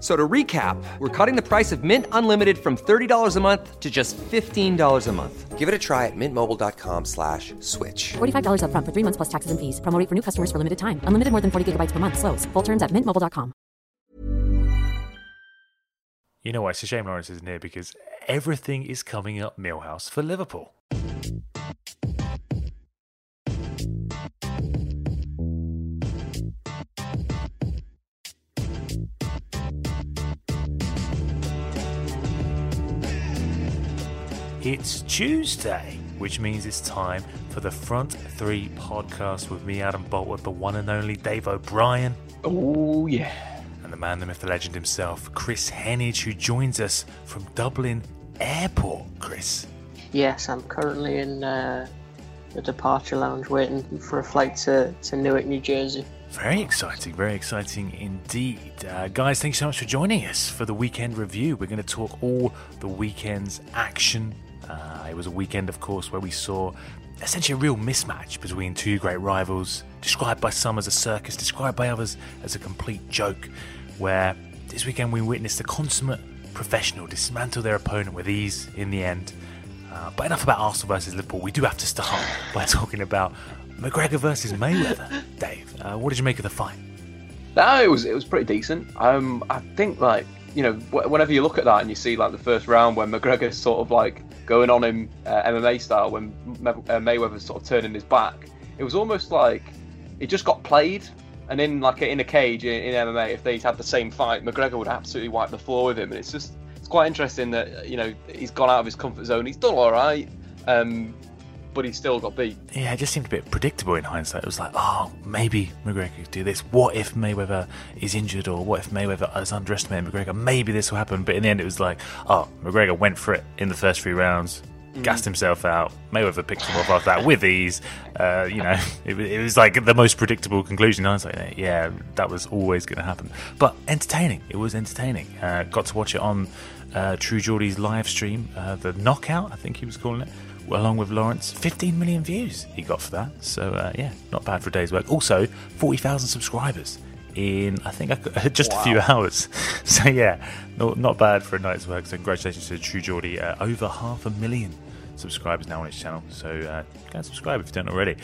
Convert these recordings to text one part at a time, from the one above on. So to recap, we're cutting the price of Mint Unlimited from $30 a month to just $15 a month. Give it a try at mintmobile.com/switch. $45 up front for 3 months plus taxes and fees. Promo rate for new customers for limited time. Unlimited more than 40 gigabytes per month. Slows full terms at mintmobile.com. You know why it's a shame Lawrence isn't here, because everything is coming up Millhouse for Liverpool. It's Tuesday, which means it's time for the Front Three podcast with me, Adam Boltwood, the one and only Dave O'Brien. Oh, yeah. And the man, the myth, the legend himself, Chris Henage, who joins us from Dublin Airport. Chris. Yes, I'm currently in the departure lounge waiting for a flight to Newark, New Jersey. Very exciting indeed. Guys, thanks so much for joining us for the weekend review. We're going to talk all the weekend's action. It was a weekend, of course, where we saw essentially a real mismatch between two great rivals, described by some as a circus, described by others as a complete joke, where this weekend we witnessed a consummate professional dismantle their opponent with ease in the end. But enough about Arsenal versus Liverpool. We do have to start by talking about McGregor versus Mayweather. Dave, what did you make of the fight? No, it was pretty decent. I think, like, you know, whenever you look at that and you see, like, the first round when McGregor's sort of, like, going on him MMA style, when Mayweather's sort of turning his back, it was almost like it just got played. And in, like, in a cage in MMA, if they'd had the same fight, McGregor would absolutely wipe the floor with him. And it's quite interesting that, you know, he's gone out of his comfort zone. He's done all right, but he still got beat. Yeah, it just seemed a bit predictable in hindsight. It was like, oh, maybe McGregor could do this. What if Mayweather is injured, or what if Mayweather has underestimated McGregor? Maybe this will happen. But in the end, it was like, oh, McGregor went for it in the first three rounds, gassed himself out. Mayweather picked him off after that with ease. You know, it was like the most predictable conclusion in hindsight. Yeah, that was always going to happen. But entertaining. It was entertaining. Got to watch it on True Geordie's live stream, the knockout, I think he was calling it, along with Lawrence. 15 million views he got for that, so yeah, not bad for a day's work. Also 40,000 subscribers in, I think, just a few hours, so yeah, not bad for a night's work. So congratulations to True Geordie, over 500,000 subscribers now on his channel, so go and subscribe if you don't already.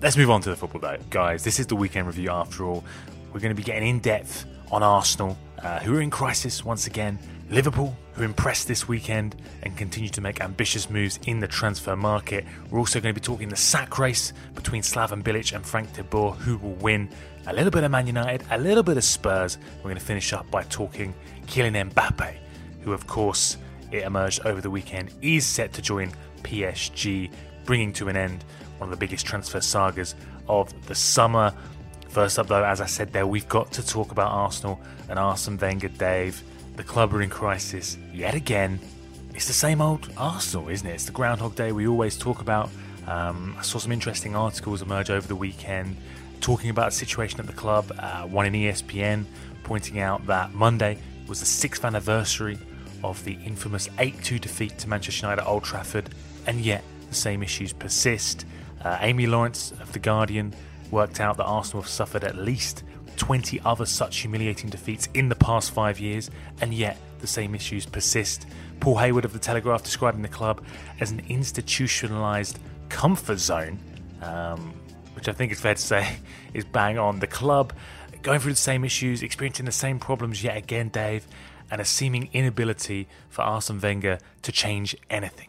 Let's move on to the football though, guys. This is the weekend review after all. We're going to be getting in depth on Arsenal, who are in crisis once again, Liverpool, who impressed this weekend and continue to make ambitious moves in the transfer market. We're also going to be talking the sack race between Slaven Bilic and Frank De Boer, who will win, a little bit of Man United, a little bit of Spurs. We're going to finish up by talking Kylian Mbappe, who, of course, it emerged over the weekend, is set to join PSG, bringing to an end one of the biggest transfer sagas of the summer. First up, though, as I said there, we've got to talk about Arsenal and Arsene Wenger, Dave. The club are in crisis yet again. It's the same old Arsenal, isn't it? It's the Groundhog Day we always talk about. I saw some interesting articles emerge over the weekend talking about the situation at the club. One in ESPN pointing out that Monday was the 6th anniversary of the infamous 8-2 defeat to Manchester United at Old Trafford, and yet the same issues persist. Amy Lawrence of The Guardian worked out that Arsenal have suffered at least 20 other such humiliating defeats in the past 5 years, and yet the same issues persist. Paul Hayward of The Telegraph describing the club as an institutionalised comfort zone, which I think it's fair to say is bang on. The club going through the same issues, experiencing the same problems yet again, Dave, and a seeming inability for Arsene Wenger to change anything.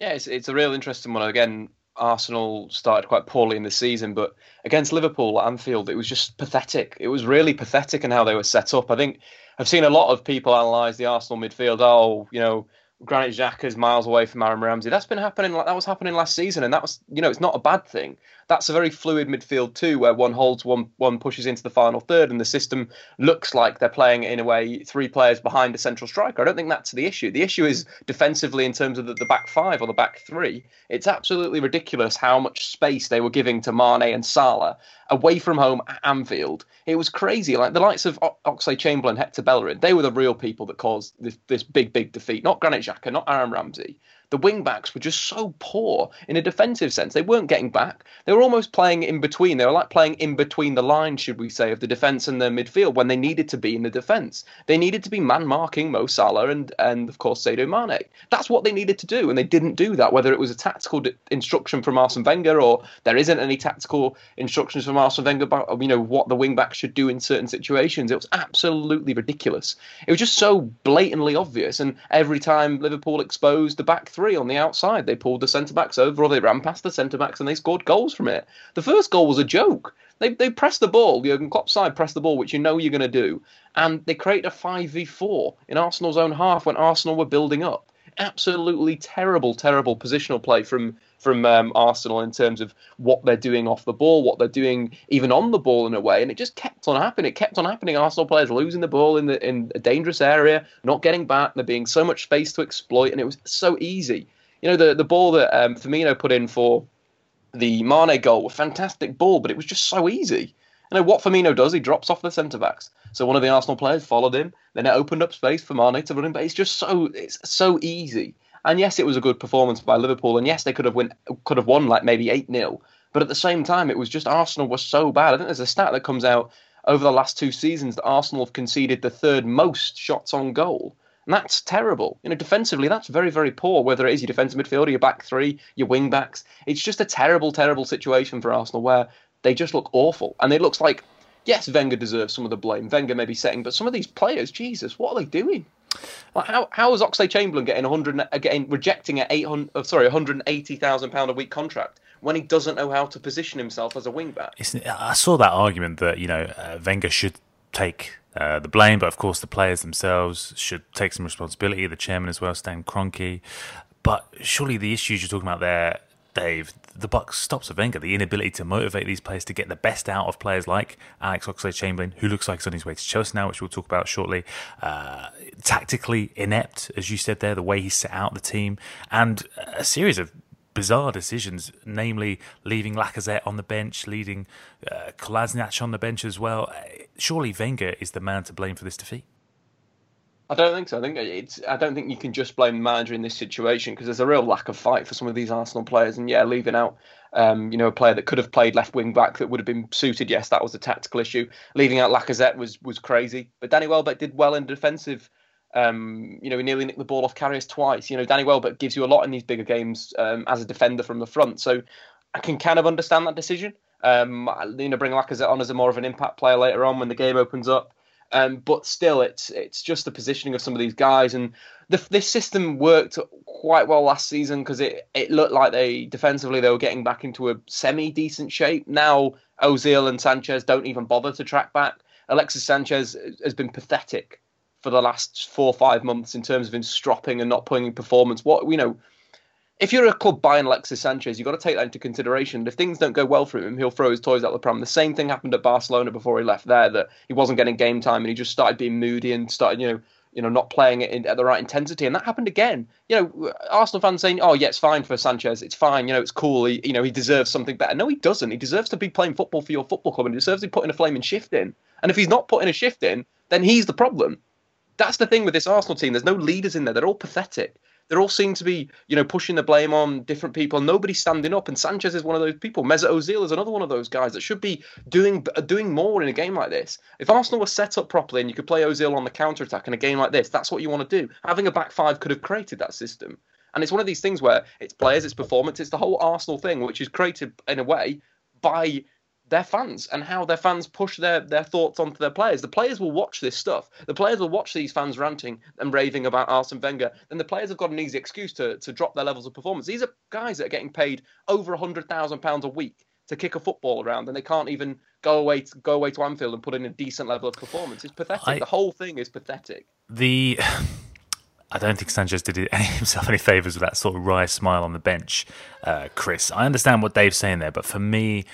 Yeah, it's a real interesting one. Again, Arsenal started quite poorly in the season, but against Liverpool at Anfield, it was just pathetic. It was really pathetic in how they were set up. I think I've seen a lot of people analyse the Arsenal midfield. Oh, you know, Granit Xhaka is miles away from Aaron Ramsey. That's been happening. That was happening last season, and that was, you know, it's not a bad thing. that's a very fluid midfield too, where one holds, one pushes into the final third, and the system looks like they're playing in a way three players behind a central striker. I don't think that's the issue. The issue is defensively in terms of the back five or the back three. It's absolutely ridiculous how much space they were giving to Mane and Salah away from home at Anfield. It was crazy. Like the likes of Oxlade-Chamberlain, Hector Bellerin, they were the real people that caused this big defeat. Not Granit Xhaka, not Aaron Ramsey. The wing-backs were just so poor in a defensive sense. They weren't getting back. They were almost playing in between. They were like playing in between the lines, should we say, of the defence and the midfield when they needed to be in the defence. They needed to be man-marking Mo Salah and of course, Sadio Mane. That's what they needed to do, and they didn't do that, whether it was a tactical instruction from Arsene Wenger or there isn't any tactical instructions from Arsene Wenger about, you know, what the wing-backs should do in certain situations. It was absolutely ridiculous. It was just so blatantly obvious, and every time Liverpool exposed the back three on the outside, they pulled the centre-backs over, or they ran past the centre-backs and they scored goals from it. The first goal was a joke. They pressed the ball, Jurgen Klopp's side pressed the ball, which you know you're going to do, and they created a 5v4 in Arsenal's own half when Arsenal were building up. Absolutely terrible positional play from Arsenal in terms of what they're doing off the ball, what they're doing even on the ball in a way, and it just kept on happening. Arsenal players losing the ball in a dangerous area, not getting back. There being so much space to exploit, and it was so easy. You know, the ball that Firmino put in for the Mane goal, a fantastic ball, but it was just so easy. You know what Firmino does? He drops off the centre-backs. So one of the Arsenal players followed him. Then it opened up space for Mane to run in. But it's just so easy. And yes, it was a good performance by Liverpool. And yes, they could have won like maybe 8-0. But at the same time, it was just Arsenal was so bad. I think there's a stat that comes out over the last two seasons that Arsenal have conceded the third most shots on goal. And that's terrible. You know, defensively, that's very, very poor, whether it is your defensive midfielder, your back three, your wing-backs. It's just a terrible situation for Arsenal where they just look awful. And it looks like, yes, Wenger deserves some of the blame. Wenger may be setting, but some of these players, Jesus, what are they doing? Like, how is Oxlade-Chamberlain rejecting a £180,000 a week contract when he doesn't know how to position himself as a wing-back? I saw that argument that, you know, Wenger should take the blame, but of course the players themselves should take some responsibility, the chairman as well, Stan Kroenke. But surely the issues you're talking about there, Dave, the buck stops with Wenger. The inability to motivate these players to get the best out of players like Alex Oxlade-Chamberlain, who looks like he's on his way to Chelsea now, which we'll talk about shortly. Tactically inept, as you said there, the way he set out the team, and a series of bizarre decisions, namely leaving Lacazette on the bench, leaving Kolasinac on the bench as well. Surely Wenger is the man to blame for this defeat. I don't think so. I don't think you can just blame the manager in this situation because there's a real lack of fight for some of these Arsenal players. And yeah, leaving out, you know, a player that could have played left wing back that would have been suited. Yes, that was a tactical issue. Leaving out Lacazette was crazy. But Danny Welbeck did well in defensive. You know, he nearly nicked the ball off Carrius twice. You know, Danny Welbeck gives you a lot in these bigger games as a defender from the front. So I can kind of understand that decision. You know, bring Lacazette on as a more of an impact player later on when the game opens up. But still, it's just the positioning of some of these guys. And this system worked quite well last season because it looked like they were getting back into a semi-decent shape. Now, Ozil and Sanchez don't even bother to track back. Alexis Sanchez has been pathetic for the last 4 or 5 months in terms of him stropping and not putting in performance. What, you know, if you're a club buying Alexis Sanchez, you've got to take that into consideration. If things don't go well for him, he'll throw his toys out the pram. The same thing happened at Barcelona before he left there, that he wasn't getting game time and he just started being moody and started, you know, not playing it at the right intensity. And that happened again. You know, Arsenal fans saying, oh, yeah, it's fine for Sanchez. It's fine. You know, it's cool. He, you know, he deserves something better. No, he doesn't. He deserves to be playing football for your football club and he deserves to be putting a flaming shift in. And if he's not putting a shift in, then he's the problem. That's the thing with this Arsenal team. There's no leaders in there. They're all pathetic. They all seem to be, you know, pushing the blame on different people. Nobody's standing up, and Sanchez is one of those people. Mesut Ozil is another one of those guys that should be doing more in a game like this. If Arsenal were set up properly and you could play Ozil on the counter-attack in a game like this, that's what you want to do. Having a back five could have created that system. And it's one of these things where it's players, it's performance, it's the whole Arsenal thing, which is created, in a way, by their fans and how their fans push their thoughts onto their players. The players will watch this stuff. The players will watch these fans ranting and raving about Arsene Wenger. Then the players have got an easy excuse to drop their levels of performance. These are guys that are getting paid over £100,000 a week to kick a football around, and they can't even go away to Anfield and put in a decent level of performance. It's pathetic. The whole thing is pathetic. I don't think Sanchez did himself any favours with that sort of wry smile on the bench, Chris. I understand what Dave's saying there, but for me,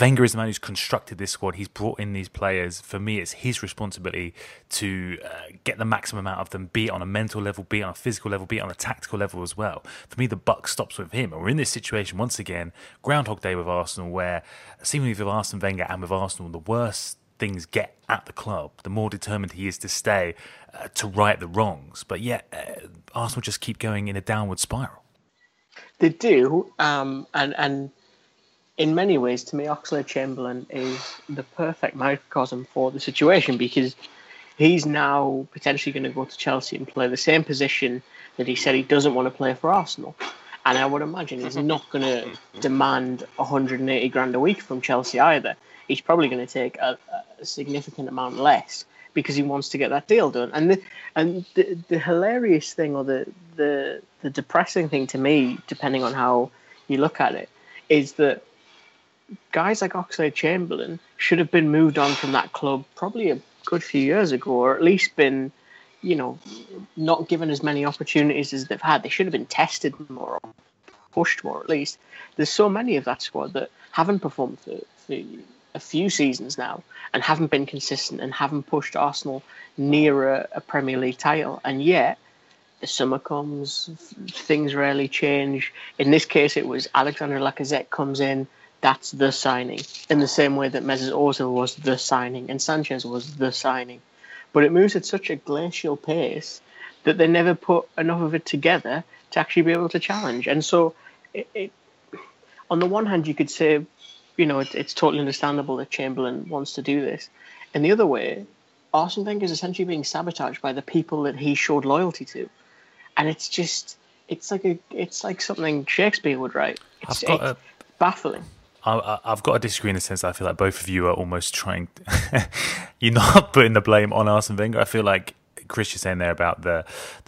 Wenger is the man who's constructed this squad. He's brought in these players. For me, it's his responsibility to get the maximum out of them, be it on a mental level, be it on a physical level, be it on a tactical level as well. For me, the buck stops with him. And we're in this situation once again, Groundhog Day with Arsenal, where seemingly with Arsene Wenger and with Arsenal, the worse things get at the club, the more determined he is to stay to right the wrongs. But yet, Arsenal just keep going in a downward spiral. They do, and in many ways, to me, Oxlade-Chamberlain is the perfect microcosm for the situation, because he's now potentially going to go to Chelsea and play the same position that he said he doesn't want to play for Arsenal. And I would imagine he's not going to demand 180 grand a week from Chelsea either. He's probably going to take a significant amount less because he wants to get that deal done. And the hilarious thing, or the depressing thing to me, depending on how you look at it, is that guys like Oxlade-Chamberlain should have been moved on from that club probably a good few years ago, or at least been, you know, not given as many opportunities as they've had. They should have been tested more, or pushed more at least. There's so many of that squad that haven't performed for a few seasons now and haven't been consistent and haven't pushed Arsenal nearer a Premier League title. And yet, the summer comes, things rarely change. In this case, it was Alexander Lacazette comes in. That's the signing, in the same way that Mesut Ozil was the signing and Sanchez was the signing. But it moves at such a glacial pace that they never put enough of it together to actually be able to challenge. And so, on the one hand, you could say, you know, it's totally understandable that Chamberlain wants to do this. And the other way, Arsene Wenger is essentially being sabotaged by the people that he showed loyalty to. And it's just, it's like something Shakespeare would write. It's baffling. I've got to disagree in the sense that I feel like both of you are almost trying. You're not putting the blame on Arsene Wenger. I feel like Chris, you're saying there about the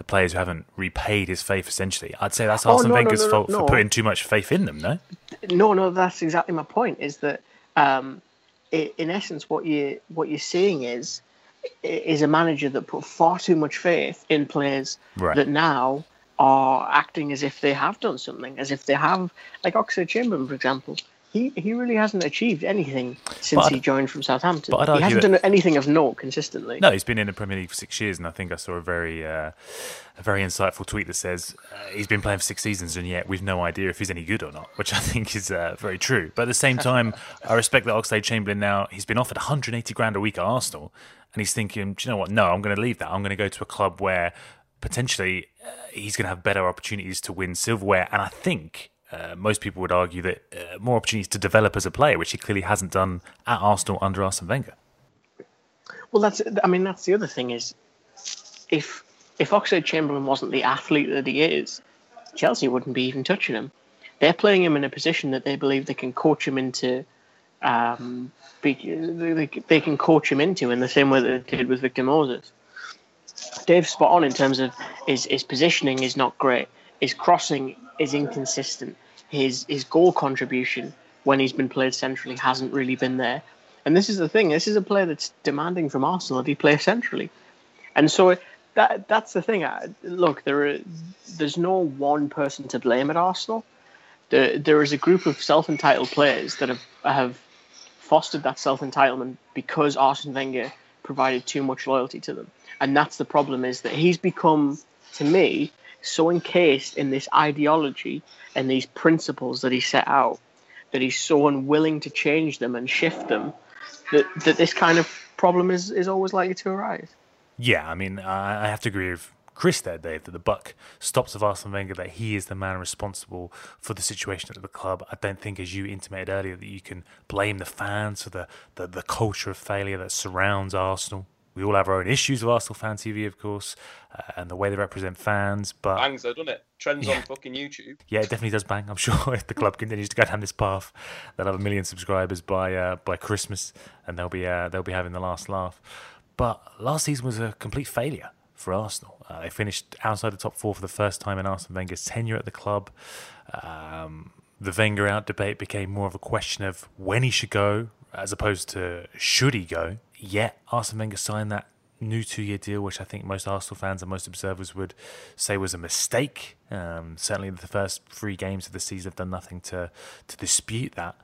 players who haven't repaid his faith, essentially. I'd say that's Arsene Wenger's fault for putting too much faith in them, no? No, that's exactly my point, is that in essence what you're seeing is a manager that put far too much faith in players that now are acting as if they have done something, as if they have, like Oxlade-Chamberlain, for example. He really hasn't achieved anything since he joined from Southampton. He hasn't done anything of note consistently. No, he's been in the Premier League for 6 years, and I think I saw a very insightful tweet that says he's been playing for 6 seasons, and yet we've no idea if he's any good or not, which I think is very true. But at the same time, I respect that Oxlade-Chamberlain now, he's been offered 180 grand a week at Arsenal, and he's thinking, do you know what? No, I'm going to leave that. I'm going to go to a club where potentially he's going to have better opportunities to win silverware, and I think most people would argue that more opportunities to develop as a player, which he clearly hasn't done at Arsenal under Arsene Wenger. Well, that's the other thing is, if Oxlade-Chamberlain wasn't the athlete that he is, Chelsea wouldn't be even touching him. They're playing him in a position that they believe they can coach him into. They can coach him into in the same way that they did with Victor Moses. Dave's spot on in terms of his positioning is not great. His crossing is inconsistent. His goal contribution when he's been played centrally hasn't really been there. And this is the thing. This is a player that's demanding from Arsenal that he play centrally. And so that's the thing. Look, there's no one person to blame at Arsenal. There is a group of self-entitled players that have fostered that self-entitlement because Arsene Wenger provided too much loyalty to them. And that's the problem, is that he's become, to me, so encased in this ideology and these principles that he set out, that he's so unwilling to change them and shift them, that this kind of problem is always likely to arise. Yeah, I mean, I have to agree with Chris there, Dave, that the buck stops with Arsene Wenger, that he is the man responsible for the situation at the club. I don't think, as you intimated earlier, that you can blame the fans for the culture of failure that surrounds Arsenal. We all have our own issues with Arsenal Fan TV, of course, and the way they represent fans. But bangs though, doesn't it? Trends on fucking YouTube. Yeah, it definitely does bang. I'm sure if the club continues to go down this path, they'll have 1 million subscribers by Christmas, and they'll be having the last laugh. But last season was a complete failure for Arsenal. They finished outside the top 4 for the first time in Arsene Wenger's tenure at the club. The Wenger out debate became more of a question of when he should go as opposed to should he go. Yet Arsene Wenger signed that new two-year deal, which I think most Arsenal fans and most observers would say was a mistake. Certainly the first three games of the season have done nothing to dispute that.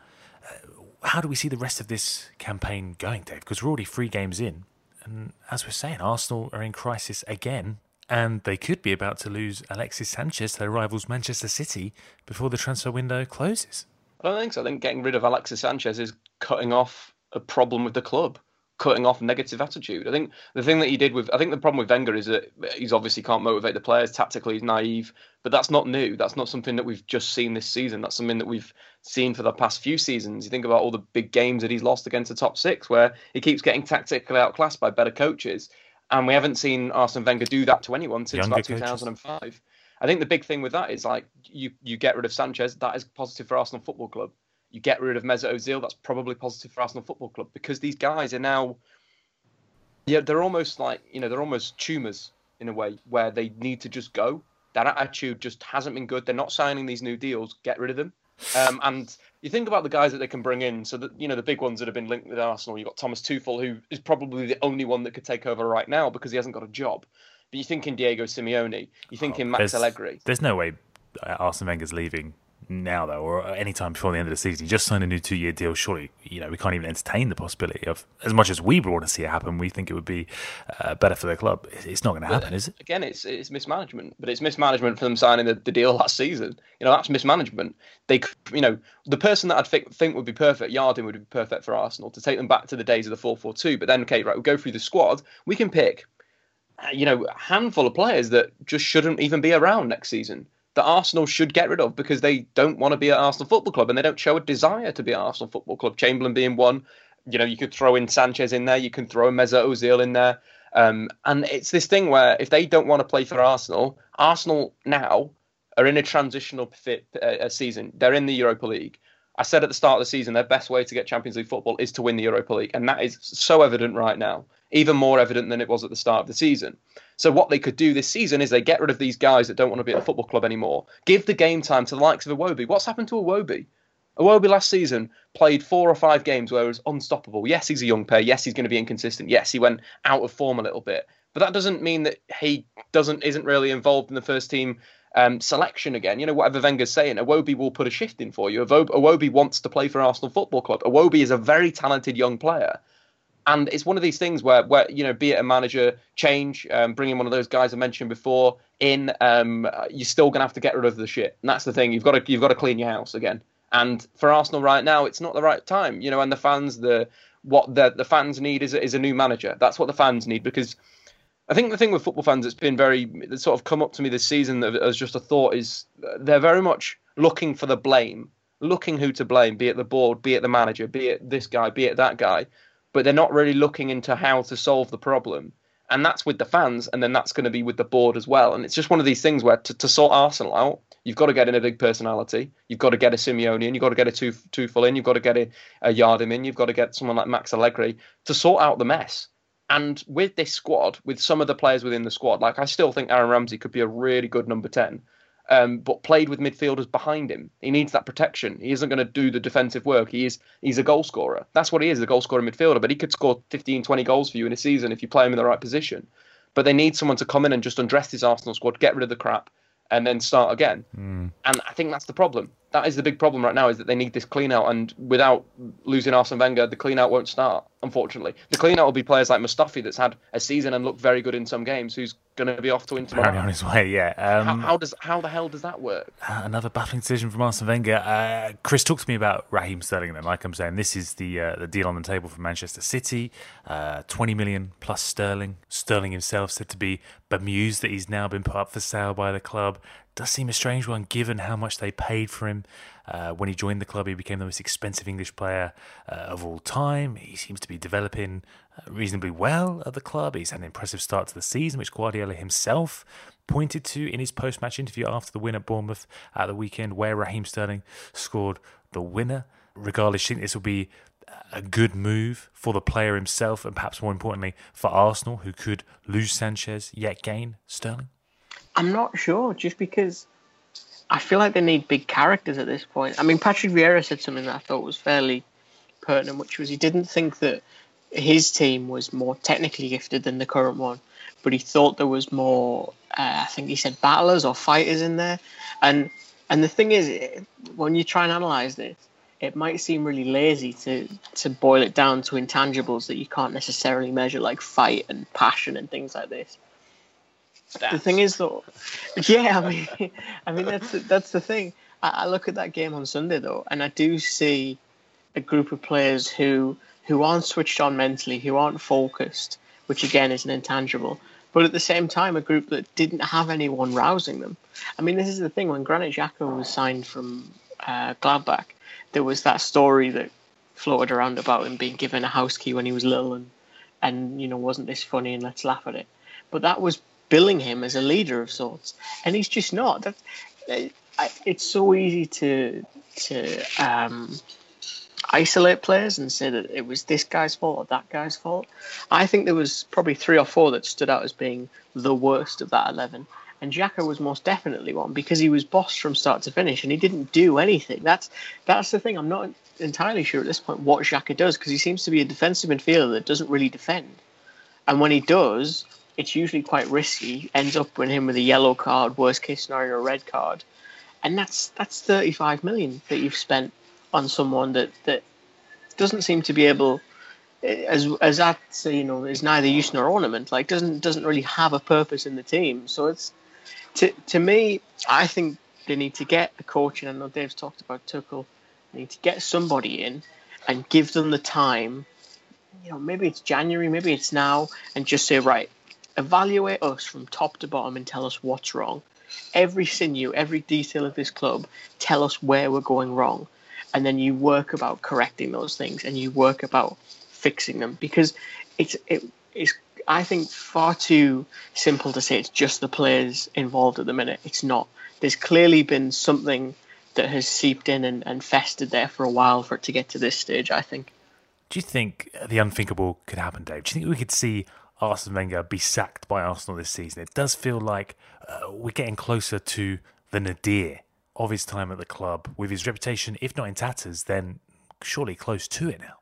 How do we see the rest of this campaign going, Dave? Because we're already three games in. And as we're saying, Arsenal are in crisis again. And they could be about to lose Alexis Sanchez to their rivals Manchester City before the transfer window closes. I don't think so. I think getting rid of Alexis Sanchez is cutting off a problem with the club, cutting off negative attitude. I think the thing that he did with, I think the problem with Wenger is that he's obviously can't motivate the players tactically, he's naive, but that's not new. That's not something that we've just seen this season. That's something that we've seen for the past few seasons. You think about all the big games that he's lost against the top six, where he keeps getting tactically outclassed by better coaches. And we haven't seen Arsene Wenger do that to anyone since about 2005. Coaches. I think the big thing with that is, like, you get rid of Sanchez, that is positive for Arsenal Football Club. You get rid of Mesut Ozil, that's probably positive for Arsenal Football Club, because these guys are now, yeah, they're almost like, you know, they're almost tumours in a way where they need to just go. That attitude just hasn't been good. They're not signing these new deals. Get rid of them. And you think about the guys that they can bring in. So, that, you know, the big ones that have been linked with Arsenal, you've got Thomas Tuchel, who is probably the only one that could take over right now because he hasn't got a job. But you think in Diego Simeone, you think in Max Allegri. There's no way Arsene Wenger's leaving now, though, or any time before the end of the season. He just signed a new two-year deal. Surely, you know, we can't even entertain the possibility of, as much as we would want to see it happen, we think it would be better for the club. It's not going to happen, is it? Again, it's mismanagement, but it's mismanagement for them signing the deal last season. You know, that's mismanagement. They, you know, the person that I'd think would be perfect, Yardin would be perfect for Arsenal, to take them back to the days of the 4-4-2. But then, okay, right, we'll go through the squad. We can pick, you know, a handful of players that just shouldn't even be around next season, that Arsenal should get rid of because they don't want to be at Arsenal Football Club and they don't show a desire to be at Arsenal Football Club. Chamberlain being one, you know, you could throw in Sanchez in there, you can throw Mesut Ozil in there. And it's this thing where if they don't want to play for Arsenal, Arsenal now are in a transitional season. They're in the Europa League. I said at the start of the season, their best way to get Champions League football is to win the Europa League. And that is so evident right now, even more evident than it was at the start of the season. So what they could do this season is they get rid of these guys that don't want to be at the football club anymore. Give the game time to the likes of Iwobi. What's happened to Iwobi? Iwobi last season played 4 or 5 games where he was unstoppable. Yes, he's a young player. Yes, he's going to be inconsistent. Yes, he went out of form a little bit. But that doesn't mean that he isn't really involved in the first team selection again. You know, whatever Wenger's saying, Iwobi will put a shift in for you. Iwobi wants to play for Arsenal Football Club. Iwobi is a very talented young player. And it's one of these things where you know, be it a manager change, bringing one of those guys I mentioned before in, you're still going to have to get rid of the shit. And that's the thing. You've got to clean your house again. And for Arsenal right now, it's not the right time. You know, and the fans, what the fans need is a new manager. That's what the fans need, because I think the thing with football fans that's been that's sort of come up to me this season as just a thought is they're very much looking for the blame, looking who to blame, be it the board, be it the manager, be it this guy, be it that guy. But they're not really looking into how to solve the problem. And that's with the fans, and then that's going to be with the board as well. And it's just one of these things where to sort Arsenal out, you've got to get in a big personality, you've got to get a Simeone in, you've got to get a Tuchel in, you've got to get a Yardim in, you've got to get someone like Max Allegri to sort out the mess. And with this squad, with some of the players within the squad, like I still think Aaron Ramsey could be a really good number 10, but played with midfielders behind him. He needs that protection. He isn't going to do the defensive work. He's a goal scorer. That's what he is, a goal scorer midfielder. But he could score 15, 20 goals for you in a season if you play him in the right position. But they need someone to come in and just undress this Arsenal squad, get rid of the crap, and then start again. Mm. And I think that's the problem. That is the big problem right now, is that they need this clean-out, and without losing Arsene Wenger, the clean-out won't start, unfortunately. The clean-out will be players like Mustafi, that's had a season and looked very good in some games, who's going to be off to win tomorrow. Apparently on his way, yeah. How the hell does that work? Another baffling decision from Arsene Wenger. Chris, talk to me about Raheem Sterling then. Like I'm saying, this is the deal on the table for Manchester City. 20 million plus Sterling. Sterling himself said to be bemused that he's now been put up for sale by the club. Does seem a strange one given how much they paid for him. When he joined the club, he became the most expensive English player of all time. He seems to be developing reasonably well at the club. He's had an impressive start to the season, which Guardiola himself pointed to in his post-match interview after the win at Bournemouth at the weekend, where Raheem Sterling scored the winner. Regardless, I think this will be a good move for the player himself, and perhaps more importantly for Arsenal, who could lose Sanchez yet gain Sterling. I'm not sure, just because I feel like they need big characters at this point. I mean, Patrick Vieira said something that I thought was fairly pertinent, which was he didn't think that his team was more technically gifted than the current one, but he thought there was more, I think he said battlers or fighters in there. And the thing is, when you try and analyse this, it might seem really lazy to boil it down to intangibles that you can't necessarily measure, like fight and passion and things like this. That's... The thing is, though, yeah, I mean that's the thing. I look at that game on Sunday, though, and I do see a group of players who aren't switched on mentally, who aren't focused, which again is an intangible. But at the same time, a group that didn't have anyone rousing them. I mean, this is the thing. When Granit Xhaka was signed from Gladbach, there was that story that floated around about him being given a house key when he was little and you know, wasn't this funny and let's laugh at it. But that was billing him as a leader of sorts, and he's just not. It's so easy to isolate players and say that it was this guy's fault or that guy's fault. I think there was probably 3 or 4 that stood out as being the worst of that 11, and Xhaka was most definitely one, because he was bossed from start to finish and he didn't do anything. That's the thing. I'm not entirely sure at this point what Xhaka does, because he seems to be a defensive midfielder that doesn't really defend, and when he does, it's usually quite risky. Ends up with him with a yellow card, worst case scenario, a red card, and that's 35 million that you've spent on someone that doesn't seem to be able, as that, you know, is neither use nor ornament. Like doesn't really have a purpose in the team. So it's to me, I think they need to get a coach, and I know Dave's talked about Tuchel. They need to get somebody in and give them the time. You know, maybe it's January, maybe it's now, and just say, right, evaluate us from top to bottom and tell us what's wrong. Every sinew, every detail of this club, tell us where we're going wrong. And then you work about correcting those things, and you work about fixing them, because it's I think far too simple to say it's just the players involved at the minute. It's not. There's clearly been something that has seeped in and festered there for a while for it to get to this stage, I think. Do you think the unthinkable could happen, Dave? Do you think we could see Arsene Wenger be sacked by Arsenal this season? It does feel like we're getting closer to the nadir of his time at the club, with his reputation, if not in tatters, then surely close to it now.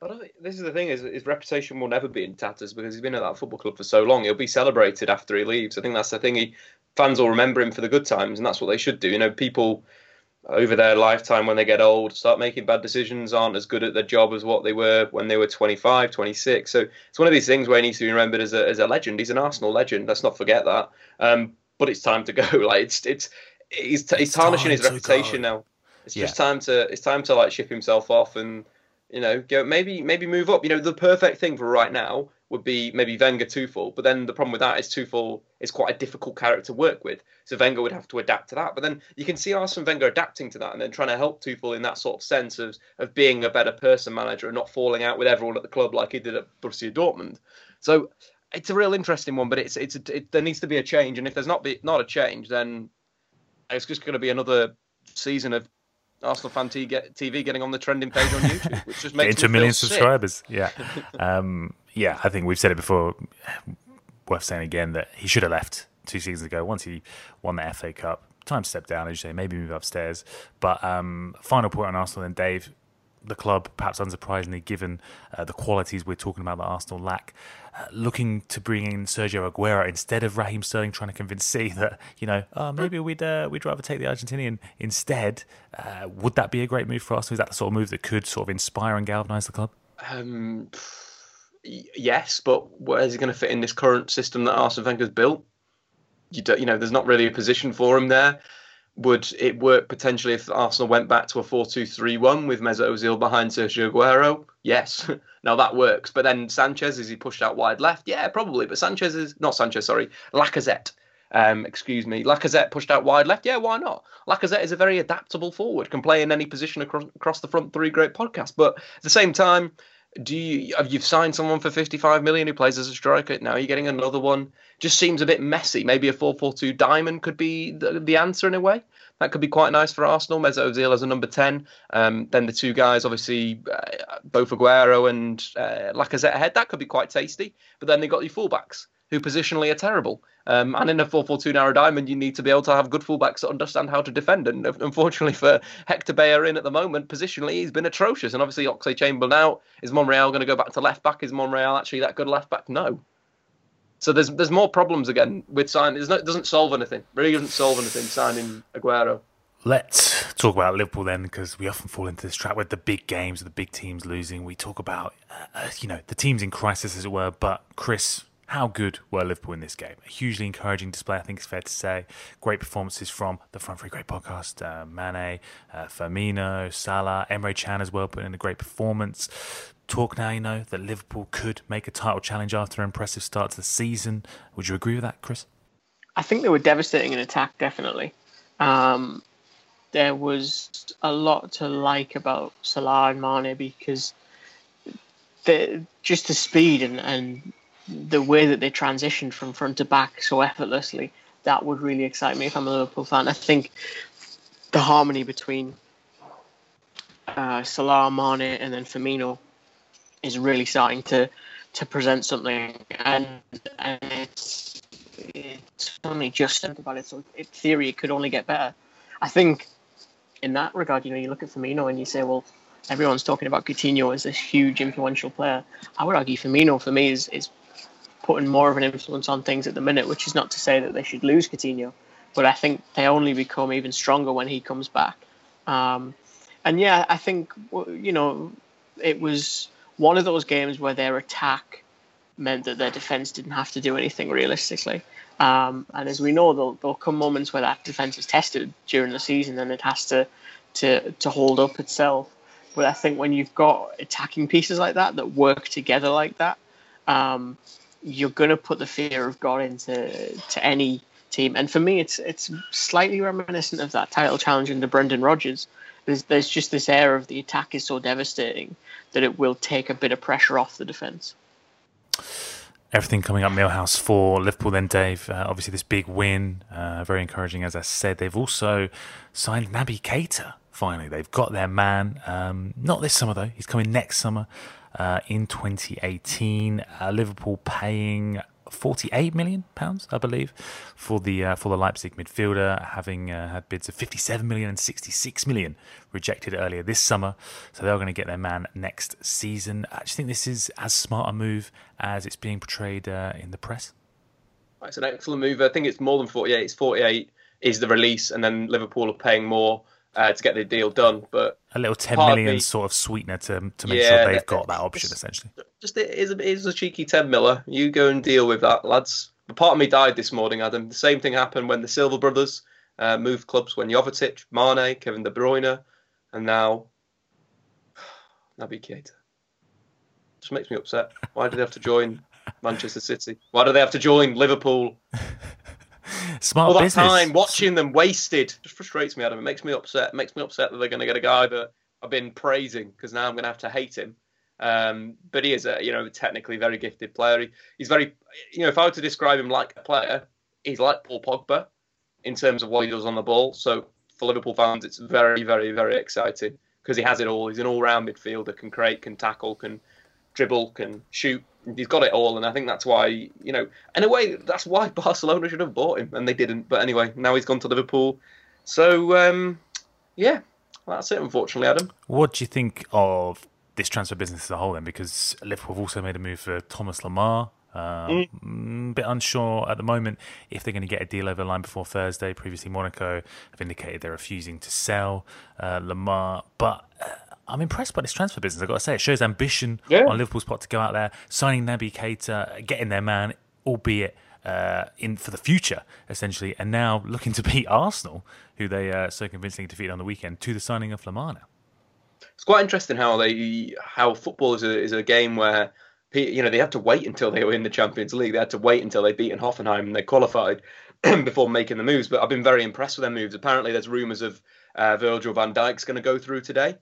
But I think this is the thing, is his reputation will never be in tatters, because he's been at that football club for so long. He'll be celebrated after he leaves. I think that's the thing. Fans will remember him for the good times, and that's what they should do. You know, people over their lifetime, when they get old, start making bad decisions, aren't as good at their job as what they were when they were 25, 26. So it's one of these things where he needs to be remembered as a legend. He's an Arsenal legend. Let's not forget that. But it's time to go. Like he's tarnishing his reputation now. It's time to like ship himself off and, you know, go maybe move up. You know, the perfect thing for right now would be maybe Wenger Tuchel, but then the problem with that is Tuchel is quite a difficult character to work with, so Wenger would have to adapt to that. But then you can see Arsene Wenger adapting to that and then trying to help Tuchel in that sort of sense of being a better person manager and not falling out with everyone at the club like he did at Borussia Dortmund. So it's a real interesting one, but there needs to be a change, and if there's not a change, then it's just going to be another season of Arsenal Fan TV getting on the trending page on YouTube, which just makes into a million subscribers. Sick. Yeah, I think we've said it before. Worth saying again that he should have left 2 seasons ago. Once he won the FA Cup, time to step down, as you say, maybe move upstairs. But final point on Arsenal, then, Dave. The club, perhaps unsurprisingly, given the qualities we're talking about that Arsenal lack, looking to bring in Sergio Aguero instead of Raheem Sterling, trying to convince C that, you know, maybe we'd rather take the Argentinian instead. Would that be a great move for Arsenal? Is that the sort of move that could sort of inspire and galvanise the club? Yes, but where's he going to fit in this current system that Arsene Wenger's built? You know, there's not really a position for him there. Would it work potentially if Arsenal went back to a 4-2-3-1 with Mesut Ozil behind Sergio Aguero? Yes. Now that works. But then Sanchez, is he pushed out wide left? Yeah, probably. But Lacazette. Lacazette pushed out wide left? Yeah, why not? Lacazette is a very adaptable forward, can play in any position across the front three. Great podcast. But at the same time, you've signed someone for 55 million who plays as a striker. Now you're getting another one. Just seems a bit messy. Maybe a 4-4-2 diamond could be the answer in a way. That could be quite nice for Arsenal. Mesut Ozil as a number 10. Then the two guys, obviously, both Aguero and Lacazette ahead. That could be quite tasty. But then they got your fullbacks. who positionally are terrible. And in a 4-4-2 narrow diamond, you need to be able to have good fullbacks that understand how to defend. And unfortunately for Hector Bellerin at the moment, positionally, he's been atrocious. And obviously, Oxlade-Chamberlain out. Is Monreal going to go back to left back? Is Monreal actually that good left back? No. So there's more problems again with signing. It doesn't solve anything. Really doesn't solve anything, signing Aguero. Let's talk about Liverpool then, because we often fall into this trap with the big games, the big teams losing. We talk about, the teams in crisis, as it were. But Chris, how good were Liverpool in this game? A hugely encouraging display, I think it's fair to say. Great performances from the Front Three, great podcast. Mane, Firmino, Salah, Emre Can as well, putting in a great performance. Talk now, that Liverpool could make a title challenge after an impressive start to the season. Would you agree with that, Chris? I think they were devastating in attack, definitely. There was a lot to like about Salah and Mane, because just the speed and the way that they transitioned from front to back so effortlessly, that would really excite me if I'm a Liverpool fan. I think the harmony between Salah, Mane and then Firmino is really starting to present something. And it's only just something about it. So in theory, it could only get better. I think in that regard, you look at Firmino and you say, well, everyone's talking about Coutinho as this huge influential player. I would argue Firmino, for me, is putting more of an influence on things at the minute, which is not to say that they should lose Coutinho, but I think they only become even stronger when he comes back. And yeah, I think, it was one of those games where their attack meant that their defence didn't have to do anything realistically. And as we know, there'll come moments where that defence is tested during the season and it has to hold up itself. But I think when you've got attacking pieces like that work together like that, you're going to put the fear of God into any team. And for me, it's slightly reminiscent of that title challenge under Brendan Rodgers. There's just this air of the attack is so devastating that it will take a bit of pressure off the defence. Everything coming up Millhouse for Liverpool then, Dave. Obviously this big win, very encouraging, as I said. They've also signed Naby Keita, finally. They've got their man. Not this summer, though. He's coming next summer in 2018. Liverpool paying £48 million, I believe, for the Leipzig midfielder, having had bids of £57 million and £66 million rejected earlier this summer. So they're going to get their man next season. I just think this is as smart a move as it's being portrayed in the press. It's an excellent move. I think it's more than 48. It's 48 is the release, and then Liverpool are paying more to get the deal done. But a little 10 million sort of sweetener to make sure they've got that option, essentially. Just it is a cheeky 10 miller. You go and deal with that, lads. But part of me died this morning, Adam. The same thing happened when the Silva brothers moved clubs, when Jovetic, Mane, Kevin De Bruyne, and now Naby Keita. Just makes me upset. Why do they have to join Manchester City? Why do they have to join Liverpool? Smart business. All that time watching them wasted just frustrates me, Adam. It makes me upset. It makes me upset that they're going to get a guy that I've been praising, because now I'm going to have to hate him. But he is a technically very gifted player. He's very, if I were to describe him like a player, he's like Paul Pogba in terms of what he does on the ball. So for Liverpool fans, it's very, very, very exciting, because he has it all. He's an all-round midfielder, can create, can tackle, can dribble, can shoot. He's got it all, and I think that's why, in a way, that's why Barcelona should have bought him, and they didn't. But anyway, now he's gone to Liverpool. So, that's it, unfortunately, Adam. What do you think of this transfer business as a whole, then? Because Liverpool have also made a move for Thomas Lemar. A bit unsure at the moment if they're going to get a deal over the line before Thursday. Previously, Monaco have indicated they're refusing to sell Lemar, but I'm impressed by this transfer business, I've got to say. It shows ambition on Liverpool's part to go out there, signing Naby Keita, getting their man, albeit in for the future, essentially, and now looking to beat Arsenal, who they so convincingly defeated on the weekend, to the signing of Lemar. It's quite interesting how football is a game where they had to wait until they were in the Champions League. They had to wait until they beat Hoffenheim and they qualified before making the moves. But I've been very impressed with their moves. Apparently, there's rumours of Virgil van Dijk's going to go through today,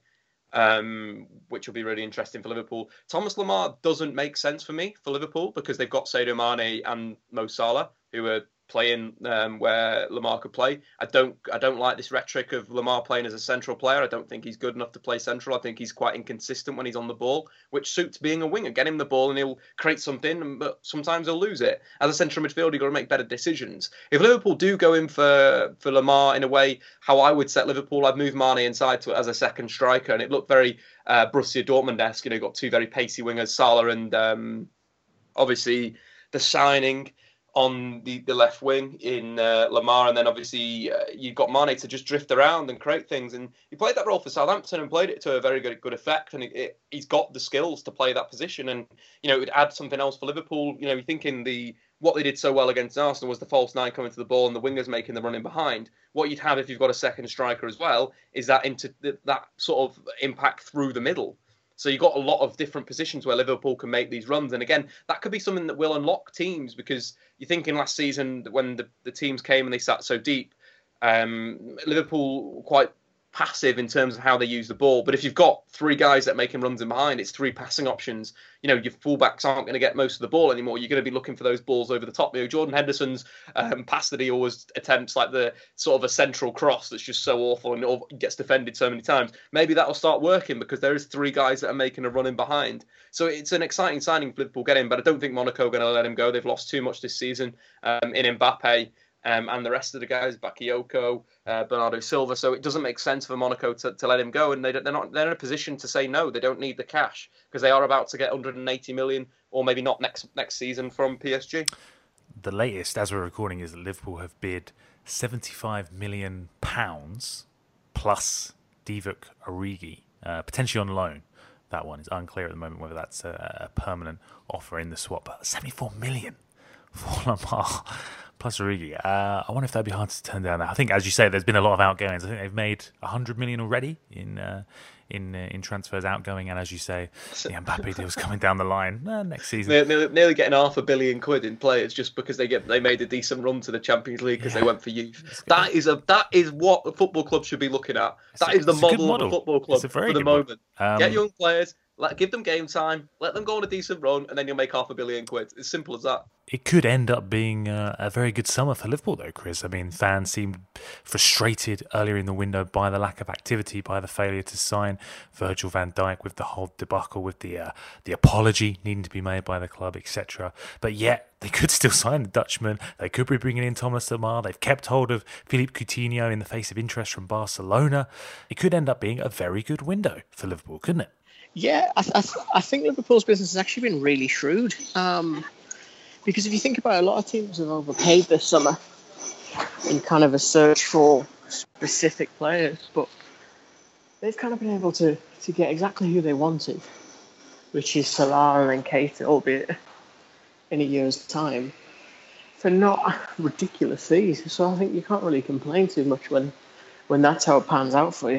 which will be really interesting for Liverpool. Thomas Lemar doesn't make sense for me for Liverpool, because they've got Sadio Mane and Mo Salah, who are playing where Lamar could play. I don't like this rhetoric of Lamar playing as a central player. I don't think he's good enough to play central. I think he's quite inconsistent when he's on the ball, which suits being a winger. Get him the ball and he'll create something, but sometimes he'll lose it. As a central midfielder, you've got to make better decisions. If Liverpool do go in for Lamar in a way how I would set Liverpool, I'd move Mane inside to as a second striker, and it looked very Borussia Dortmund-esque. You know, got two very pacey wingers, Salah and obviously the signing on the left wing in Lamar, and then obviously you've got Mane to just drift around and create things, and he played that role for Southampton and played it to a very good effect, and he's got the skills to play that position, and you know, it would add something else for Liverpool. You know, you're thinking what they did so well against Arsenal was the false nine coming to the ball and the wingers making the running behind. What you'd have if you've got a second striker as well is that that sort of impact through the middle. So you've got a lot of different positions where Liverpool can make these runs. And again, that could be something that will unlock teams, because you're thinking last season when the teams came and they sat so deep, Liverpool were quite passive in terms of how they use the ball. But if you've got three guys that are making runs in behind, it's three passing options. You know, your fullbacks aren't going to get most of the ball anymore. You're going to be looking for those balls over the top. You know, Jordan Henderson's pass that he always attempts, like the sort of a central cross that's just so awful and gets defended so many times. Maybe that'll start working because there is three guys that are making a run in behind. So it's an exciting signing for Liverpool getting, but I don't think Monaco are going to let him go. They've lost too much this season in Mbappe. And the rest of the guys, Bakayoko, Bernardo Silva. So it doesn't make sense for Monaco to let him go. And they're in a position to say no, they don't need the cash, because they are about to get 180 million, or maybe not next season, from PSG. The latest, as we're recording, is that Liverpool have bid £75 million plus Divock Origi, potentially on loan. That one is unclear at the moment whether that's a permanent offer in the swap. But £74 million for Lamar plus Origi. I wonder if that'd be hard to turn down. I think, as you say, there's been a lot of outgoings. I think they've made 100 million already in transfers outgoing, and as you say, the Mbappe deal's coming down the line next season. They're nearly getting £500 million in players just because they made a decent run to the Champions League because they went for youth. That is what a football club should be looking at. That is the model of a football club for the moment. Get young players. Give them game time, let them go on a decent run, and then you'll make £500 million. It's simple as that. It could end up being a very good summer for Liverpool, though, Chris. I mean, fans seemed frustrated earlier in the window by the lack of activity, by the failure to sign Virgil van Dijk, with the whole debacle, with the apology needing to be made by the club, etc. But yet, they could still sign the Dutchman. They could be bringing in Thomas Lemar. They've kept hold of Philippe Coutinho in the face of interest from Barcelona. It could end up being a very good window for Liverpool, couldn't it? Yeah, I think Liverpool's business has actually been really shrewd, because if you think about it, a lot of teams have overpaid this summer in kind of a search for specific players, but they've kind of been able to get exactly who they wanted, which is Salah and Keita, albeit in a year's time, for not ridiculous fees. So I think you can't really complain too much when that's how it pans out for you.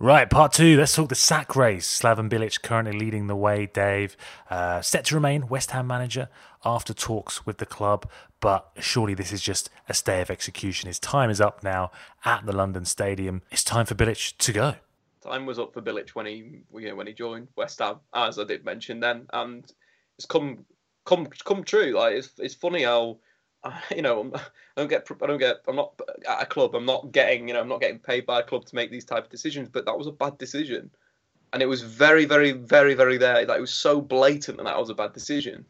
Right, part two. Let's talk the sack race. Slaven Bilic currently leading the way, Dave. Set to remain West Ham manager after talks with the club, but surely this is just a stay of execution. His time is up now at the London Stadium. It's time for Bilic to go. Time was up for Bilic when he joined West Ham, as I did mention then, and it's come true. Like it's funny how. You know, I'm not at a club. I'm not getting paid by a club to make these type of decisions. But that was a bad decision, and it was very, very, very, very there. Like, it was so blatant that was a bad decision,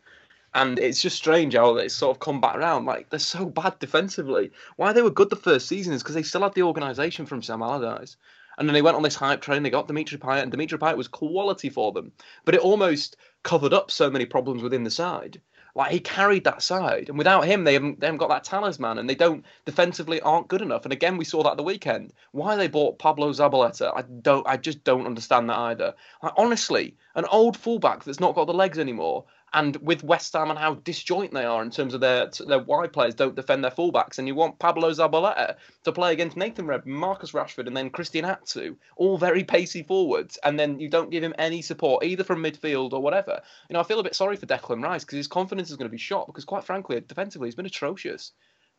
and it's just strange how it's sort of come back around. Like, they're so bad defensively. Why they were good the first season is because they still had the organisation from Sam Allardyce, and then they went on this hype train. They got Dimitri Payet, and Dimitri Payet was quality for them, but it almost covered up so many problems within the side. Like, he carried that side, and without him, they haven't got that talisman, and they don't defensively aren't good enough. And again, we saw that at the weekend. Why they bought Pablo Zabaleta, I just don't understand that either. Like, honestly, an old fullback that's not got the legs anymore. And with West Ham and how disjoint they are in terms of their wide players don't defend their fullbacks, and you want Pablo Zabaleta to play against Nathan Redmond, Marcus Rashford, and then Christian Atsu, all very pacey forwards, and then you don't give him any support either from midfield or whatever. You know, I feel a bit sorry for Declan Rice because his confidence is going to be shot because, quite frankly, defensively he's been atrocious.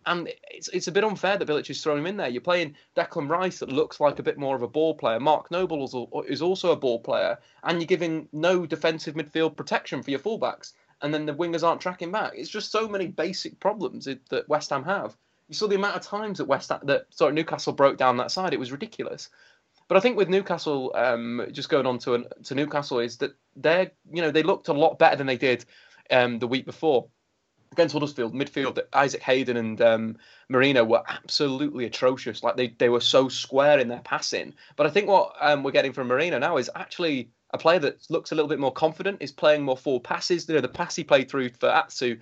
And it's a bit unfair that Bilic is throwing him in there. You're playing Declan Rice that looks like a bit more of a ball player. Mark Noble is also a ball player. And you're giving no defensive midfield protection for your fullbacks. And then the wingers aren't tracking back. It's just so many basic problems that West Ham have. You saw the amount of times that Newcastle broke down that side. It was ridiculous. But I think with Newcastle, just going on to Newcastle, is that they looked a lot better than they did the week before. Against Huddersfield, midfield, Isaac Hayden and Marino were absolutely atrocious. Like, they were so square in their passing. But I think what we're getting from Marino now is actually a player that looks a little bit more confident, is playing more full passes. You know, the pass he played through for Atsu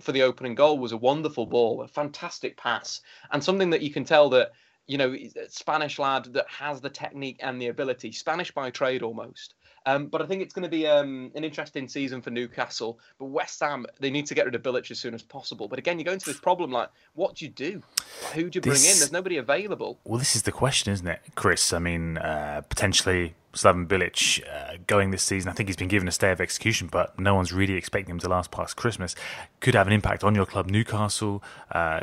for the opening goal was a wonderful ball, a fantastic pass. And something that you can tell that, you know, Spanish lad that has the technique and the ability, Spanish by trade almost. But I think it's going to be an interesting season for Newcastle. But West Ham, they need to get rid of Bilic as soon as possible. But again, you go into this problem like, what do you do? Who do you bring in? There's nobody available. Well, this is the question, isn't it, Chris? I mean, potentially Slaven Bilic going this season. I think he's been given a stay of execution, but no one's really expecting him to last past Christmas. Could have an impact on your club, Newcastle,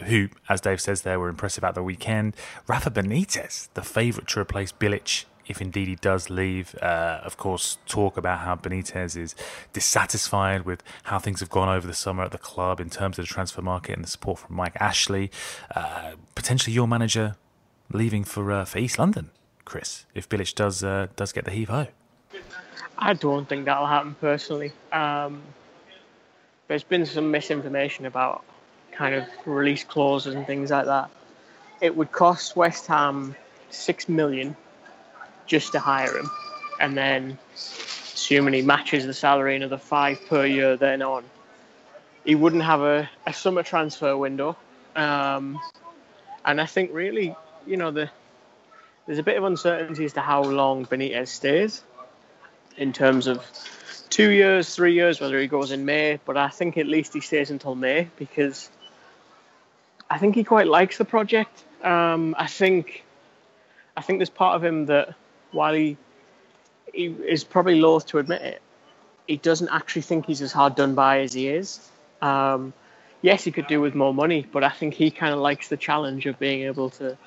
who, as Dave says there, were impressive at the weekend. Rafa Benitez, the favourite to replace Bilic, if indeed he does leave. Of course, talk about how Benitez is dissatisfied with how things have gone over the summer at the club in terms of the transfer market and the support from Mike Ashley. Potentially your manager leaving for East London, Chris, if Bilic does get the heave-ho. I don't think that'll happen personally. There's been some misinformation about kind of release clauses and things like that. It would cost West Ham $6 million just to hire him, and then assuming he matches the salary, another 5 per year then on, he wouldn't have a summer transfer window, and I think really, you know, there's a bit of uncertainty as to how long Benitez stays in terms of 2 years, 3 years, whether he goes in May, but I think at least he stays until May because I think he quite likes the project. I think there's part of him that, while he is probably loath to admit it, he doesn't actually think he's as hard done by as he is. Yes, he could do with more money, but I think he kind of likes the challenge of being able to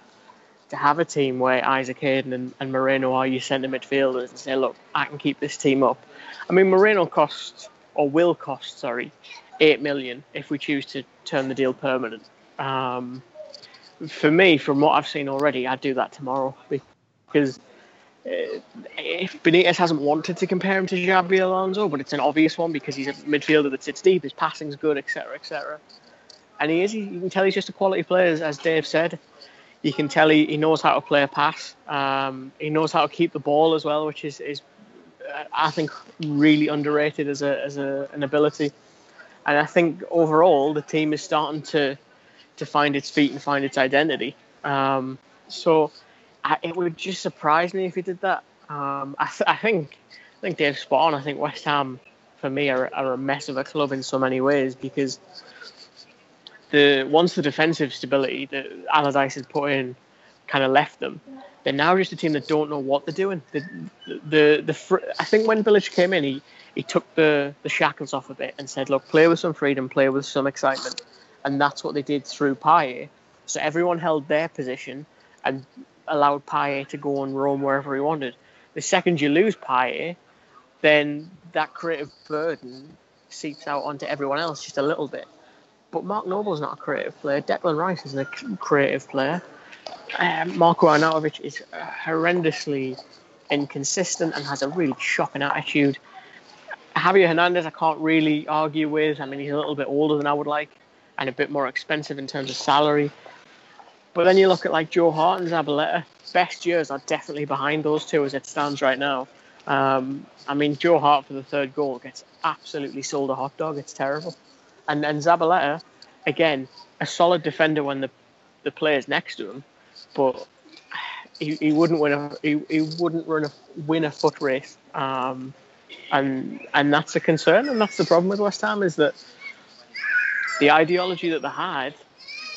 have a team where Isaac Hayden and Moreno are your centre midfielders and say, look, I can keep this team up. I mean, Moreno will cost $8 million if we choose to turn the deal permanent. For me, from what I've seen already, I'd do that tomorrow because if Benitez hasn't wanted to compare him to Xabi Alonso, but it's an obvious one because he's a midfielder that sits deep, his passing's good, etc., etc. And you can tell he's just a quality player, as Dave said. You can tell he knows how to play a pass. He knows how to keep the ball as well, which is I think, really underrated as an ability. And I think overall the team is starting to find its feet and find its identity. So it would just surprise me if he did that. I think Dave's spot on. I think West Ham, for me, are a mess of a club in so many ways because once the defensive stability that Allardyce has put in kind of left them, they're now just a team that don't know what they're doing. I think when Bilic came in, he took the shackles off a bit and said, look, play with some freedom, play with some excitement. And that's what they did through Payet. So everyone held their position and allowed Payet to go and roam wherever he wanted. The second you lose Payet, then that creative burden seeps out onto everyone else just a little bit. But Mark Noble's not a creative player. Declan Rice isn't a creative player. Marko Arnautovic is horrendously inconsistent and has a really shocking attitude. Javier Hernandez I can't really argue with. I mean, he's a little bit older than I would like, and a bit more expensive in terms of salary. But then you look at like Joe Hart and Zabaleta, best years are definitely behind those two as it stands right now. I mean, Joe Hart for the third goal gets absolutely sold a hot dog. It's terrible. And then Zabaleta, again, a solid defender when the players next to him, but he wouldn't win a he wouldn't win a foot race, and that's a concern, and that's the problem with West Ham, is that the ideology that they had,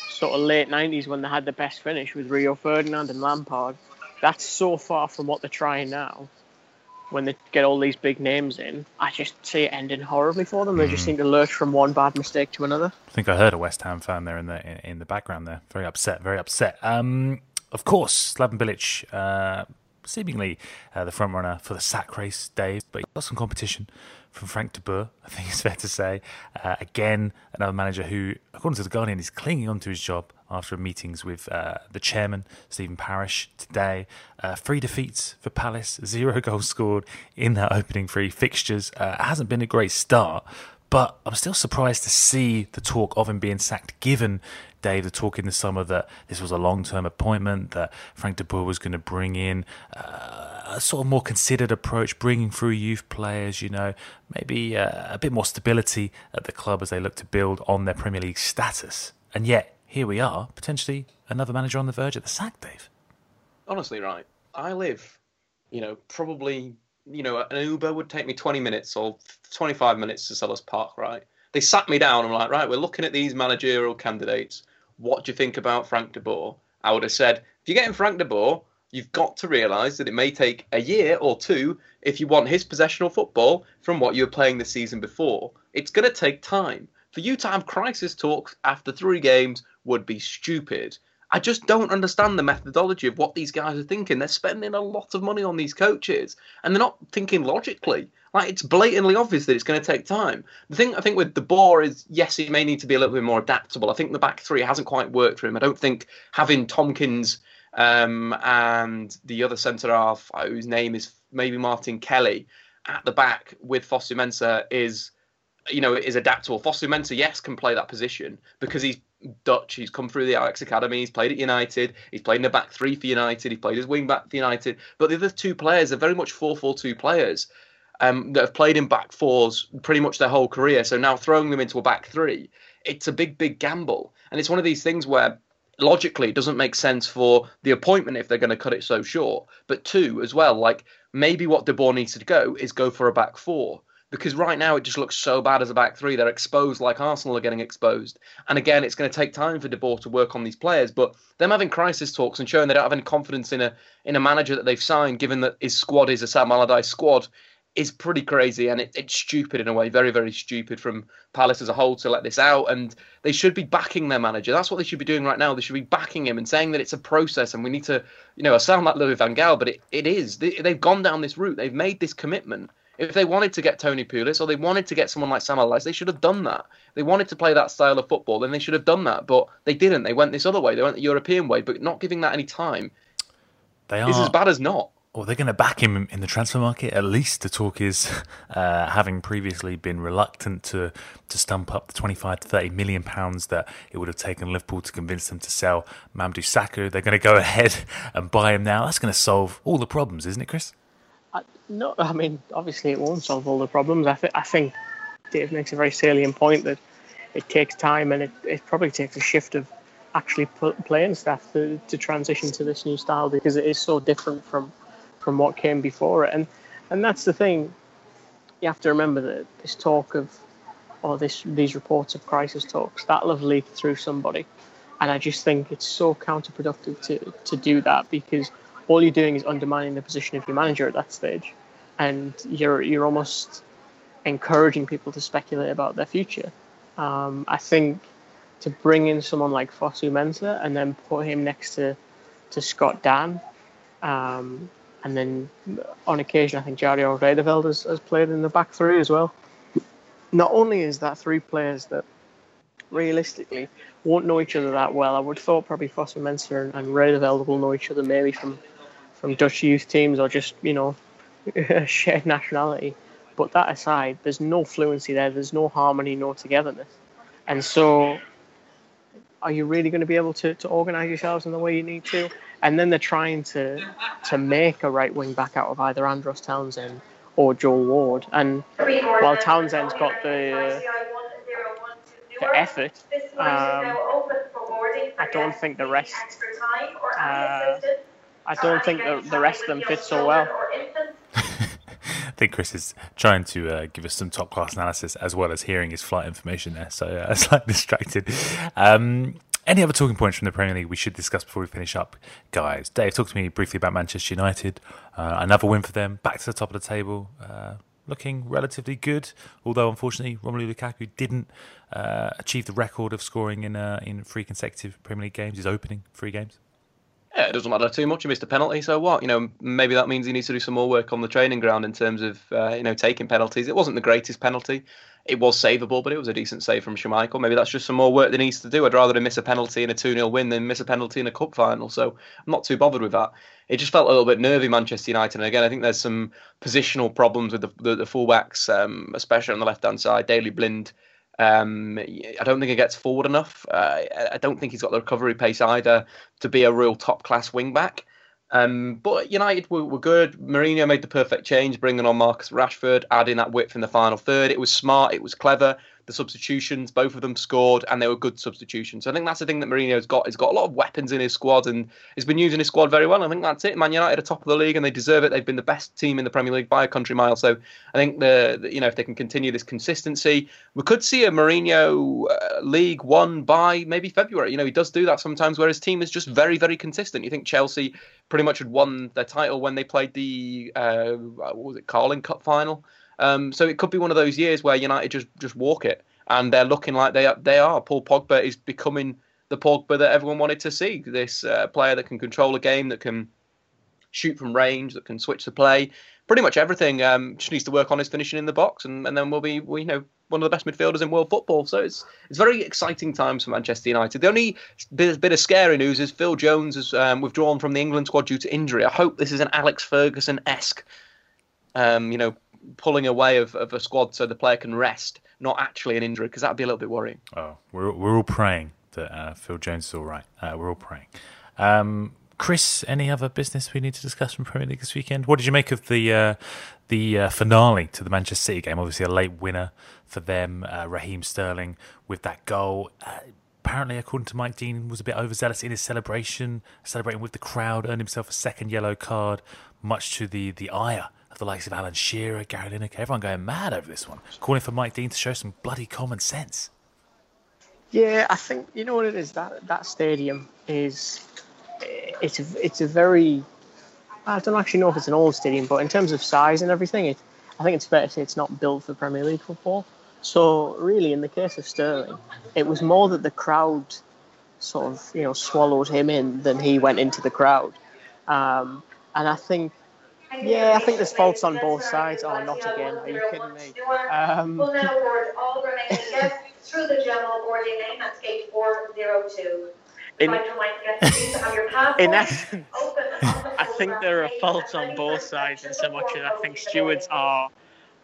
sort of late 90s when they had the best finish with Rio Ferdinand and Lampard, that's so far from what they're trying now. When they get all these big names in, I just see it ending horribly for them. They just seem to lurch from one bad mistake to another. I think I heard a West Ham fan there in the background there. Very upset, very upset. Of course, Slaven Bilic, seemingly the front runner for the sack race, Dave, but he's got some competition from Frank De Boer, I think it's fair to say. Again, another manager who, according to The Guardian, is clinging on to his job after meetings with the chairman, Stephen Parish, today. 3 defeats for Palace, 0 goals scored in their opening 3 fixtures. It hasn't been a great start, but I'm still surprised to see the talk of him being sacked, given, Dave, the talk in the summer that this was a long-term appointment, that Frank de Boer was going to bring in a sort of more considered approach, bringing through youth players, you know, maybe a bit more stability at the club as they look to build on their Premier League status. And yet, here we are, potentially another manager on the verge of the sack, Dave. Honestly, right. I live, probably, an Uber would take me 20 minutes or 25 minutes to Sellers Park, right? They sat me down. I'm like, right, we're looking at these managerial candidates. What do you think about Frank de Boer? I would have said, if you're getting Frank de Boer, you've got to realise that it may take a year or two if you want his possessional football from what you were playing the season before. It's going to take time. For you to have crisis talks after 3 games would be stupid. I just don't understand the methodology of what these guys are thinking. They're spending a lot of money on these coaches, and they're not thinking logically. Like, it's blatantly obvious that it's going to take time. The thing I think with De Boer is, yes, he may need to be a little bit more adaptable. I think the back three hasn't quite worked for him. I don't think having Tompkins and the other centre-half, whose name is maybe Martin Kelly, at the back with Fosu-Mensah is adaptable. Fosu-Mensah, yes, can play that position because he's Dutch. He's come through the Ajax Academy. He's played at United. He's played in the back three for United. He's played as wing back for United. But the other 2 players are very much 4-4-2 players that have played in back fours pretty much their whole career. So now throwing them into a back three, it's a big, big gamble. And it's one of these things where logically it doesn't make sense for the appointment if they're going to cut it so short. But 2 as well, like maybe what De Boer needs to go is go for a back 4. Because right now it just looks so bad as a back 3. They're exposed like Arsenal are getting exposed. And again, it's going to take time for De Boer to work on these players. But them having crisis talks and showing they don't have any confidence in a manager that they've signed, given that his squad is a Sam Allardyce squad, is pretty crazy. And it's stupid in a way, very, very stupid from Palace as a whole to let this out. And they should be backing their manager. That's what they should be doing right now. They should be backing him and saying that it's a process and we need to, I sound like Louis van Gaal, but it is. They've gone down this route. They've made this commitment. If they wanted to get Tony Pulis or they wanted to get someone like Sam Allardyce, they should have done that. If they wanted to play that style of football, then they should have done that. But they didn't. They went this other way. They went the European way, but not giving that any time is as bad as not. Well, they're going to back him in the transfer market. At least the talk is, having previously been reluctant to stump up the £25 to £30 million that it would have taken Liverpool to convince them to sell Mamadou Sakho. They're going to go ahead and buy him now. That's going to solve all the problems, isn't it, Chris? No, I mean, obviously it won't solve all the problems. I think Dave makes a very salient point that it takes time, and it probably takes a shift of actually playing staff to transition to this new style, because it is so different from what came before it. And that's the thing. You have to remember that this talk of, or these reports of crisis talks, that'll have leaked through somebody. And I just think it's so counterproductive to do that, because all you're doing is undermining the position of your manager at that stage. And you're almost encouraging people to speculate about their future. I think to bring in someone like Fosu-Mensah and then put him next to Scott Dan, and then on occasion I think Jardio Redeveld has played in the back three as well. Not only is that 3 players that realistically won't know each other that well. I would have thought probably Fosu-Mensah and Redeveld will know each other maybe from Dutch youth teams or just, shared nationality. But that aside, there's no fluency there. There's no harmony, no togetherness. And so are you really going to be able to organise yourselves in the way you need to? And then they're trying to make a right wing back out of either Andros Townsend or Joel Ward. And while Townsend's got the the effort. I don't think the rest. I don't think the rest of them fit so well. I think Chris is trying to give us some top class analysis as well as hearing his flight information there, so I was slightly distracted. Any other talking points from the Premier League we should discuss before we finish up, guys? Dave, talk to me briefly about Manchester United. Another win for them, back to the top of the table, looking relatively good, although unfortunately Romelu Lukaku didn't achieve the record of scoring in three consecutive Premier League games, his opening three games. Yeah, it doesn't matter too much. He missed a penalty, so what? You know, maybe that means he needs to do some more work on the training ground in terms of, taking penalties. It wasn't the greatest penalty. It was savable, but it was a decent save from Schmeichel. Maybe that's just some more work that he needs to do. I'd rather him miss a penalty in a 2-0 win than miss a penalty in a cup final, so I'm not too bothered with that. It just felt a little bit nervy, Manchester United. And again, I think there's some positional problems with the fullbacks, especially on the left-hand side. Daley Blind, I don't think he gets forward enough. I don't think he's got the recovery pace either to be a real top-class wing-back. But United were good. Mourinho made the perfect change, bringing on Marcus Rashford, adding that width in the final third. It was smart. It was clever. The substitutions, both of them scored, and they were good substitutions. So I think that's the thing that Mourinho's got. He's got a lot of weapons in his squad, and he's been using his squad very well. I think that's it. Man United are top of the league, and they deserve it. They've been the best team in the Premier League by a country mile. So I think if they can continue this consistency, we could see a Mourinho League One by maybe February. You know, he does do that sometimes, where his team is just very, very consistent. You think Chelsea pretty much had won their title when they played the Carling Cup final. So it could be one of those years where United just walk it, and they're looking like they are. Paul Pogba is becoming the Pogba that everyone wanted to see. This player that can control a game, that can shoot from range, that can switch the play, pretty much everything. Just needs to work on his finishing in the box, and then we'll be one of the best midfielders in world football. So it's very exciting times for Manchester United. The only bit of scary news is Phil Jones has withdrawn from the England squad due to injury. I hope this is an Alex Ferguson-esque, pulling away of a squad so the player can rest, not actually an injury, because that'd be a little bit worrying. Oh, we're all praying that Phil Jones is all right. We're all praying. Chris, any other business we need to discuss from Premier League this weekend? What did you make of the finale to the Manchester City game? Obviously a late winner for them, Raheem Sterling with that goal. Apparently, according to Mike Dean, was a bit overzealous in his celebrating with the crowd, earned himself a second yellow card, much to the ire of the likes of Alan Shearer, Gary Lineker, everyone going mad over this one, calling for Mike Dean to show some bloody common sense. Yeah, I think, you know what it is, that stadium is, it's a very, I don't actually know if it's an old stadium, but in terms of size and everything, I think it's fair to say it's not built for Premier League football. So really, in the case of Sterling, it was more that the crowd sort of, swallowed him in than he went into the crowd. And I think, yeah, I think there's faults on both sides. Oh, not again. Are you kidding me? We'll now award all remaining guests through the general boarding name at gate 402. In essence, I think there are faults on both sides in so much as I think stewards are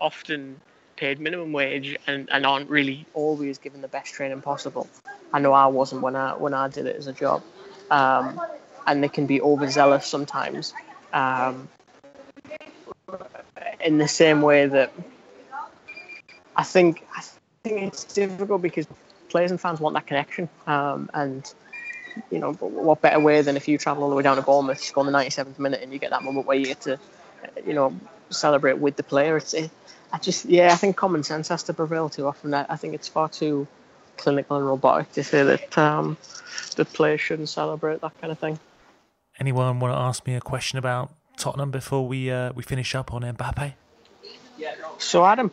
often paid minimum wage and aren't really always given the best training possible. I know I wasn't when I did it as a job. And they can be overzealous sometimes. In the same way that I think it's difficult because players and fans want that connection, and what better way than if you travel all the way down to Bournemouth, score in the 97th minute, and you get that moment where you get to celebrate with the player. I think common sense has to prevail too often. I think it's far too clinical and robotic to say that the players shouldn't celebrate that kind of thing. Anyone want to ask me a question about Tottenham before we finish up on Mbappe? So Adam,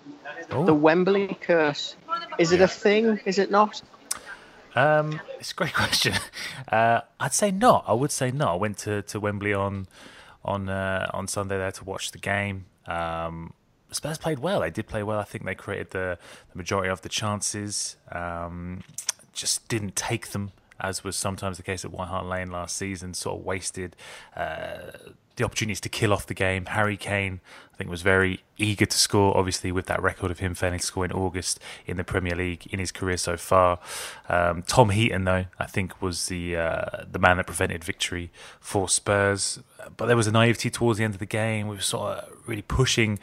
the Wembley curse, is it a thing? Is it not? It's a great question. I'd say not. I would say not. I went to Wembley on Sunday there to watch the game. Spurs played well. They did play well. I think they created the majority of the chances. Just didn't take them, as was sometimes the case at White Hart Lane last season, sort of wasted the opportunities to kill off the game. Harry Kane, I think, was very eager to score, obviously, with that record of him failing to score in August in the Premier League in his career so far. Tom Heaton, though, I think, was the man that prevented victory for Spurs. But there was a naivety towards the end of the game. We were sort of really pushing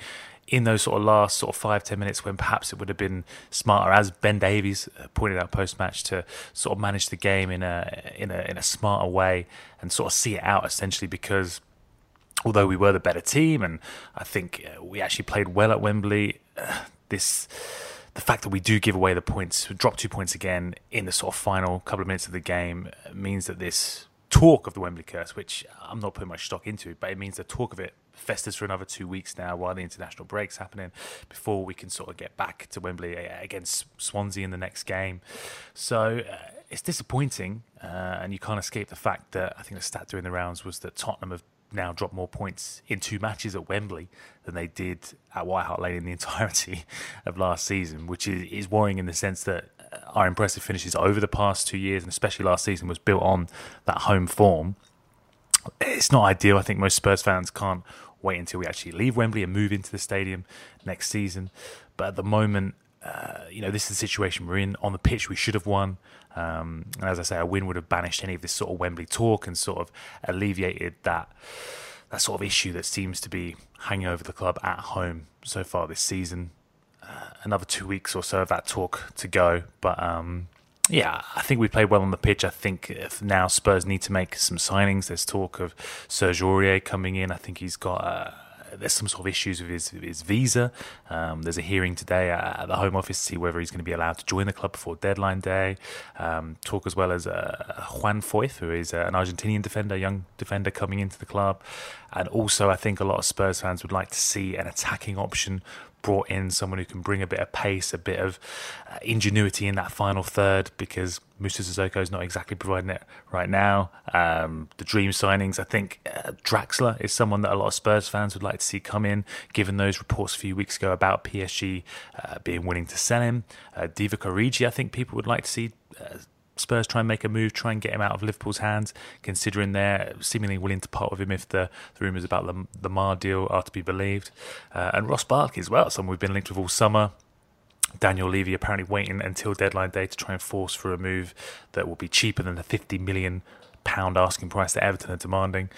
in those sort of last sort of 5-10 minutes when perhaps it would have been smarter, as Ben Davies pointed out post-match, to sort of manage the game in a smarter way and sort of see it out essentially, because although we were the better team and I think we actually played well at Wembley, the fact that we do give away the points, drop 2 points again in the sort of final couple of minutes of the game, means that this talk of the Wembley curse, which I'm not putting much stock into, but it means the talk of it festers for another 2 weeks now while the international break's happening before we can sort of get back to Wembley against Swansea in the next game. So it's disappointing, and you can't escape the fact that I think the stat during the rounds was that Tottenham have now dropped more points in 2 matches at Wembley than they did at White Hart Lane in the entirety of last season, which is worrying in the sense that our impressive finishes over the past 2 years, and especially last season, was built on that home form. It's not ideal. I think most Spurs fans can't wait until we actually leave Wembley and move into the stadium next season. But at the moment, this is the situation we're in. On the pitch, we should have won. And as I say, a win would have banished any of this sort of Wembley talk and sort of alleviated that sort of issue that seems to be hanging over the club at home so far this season. Another 2 weeks or so of that talk to go. But I think we played well on the pitch. I think now Spurs need to make some signings. There's talk of Serge Aurier coming in. I think he's got... there's some sort of issues with his visa. There's a hearing today at the Home Office to see whether he's going to be allowed to join the club before deadline day. Talk as well as Juan Foyth, who is an Argentinian defender, young defender coming into the club. And also I think a lot of Spurs fans would like to see an attacking option brought in, someone who can bring a bit of pace, a bit of ingenuity in that final third, because Musa Sissoko is not exactly providing it right now. The dream signings, I think Draxler is someone that a lot of Spurs fans would like to see come in, given those reports a few weeks ago about PSG being willing to sell him. Divock Origi, I think people would like to see Spurs try and make a move, try and get him out of Liverpool's hands, considering they're seemingly willing to part with him if the rumours about the Mar deal are to be believed. And Ross Barkley as well, someone we've been linked with all summer. Daniel Levy apparently waiting until deadline day to try and force for a move that will be cheaper than the £50 million asking price that Everton are demanding.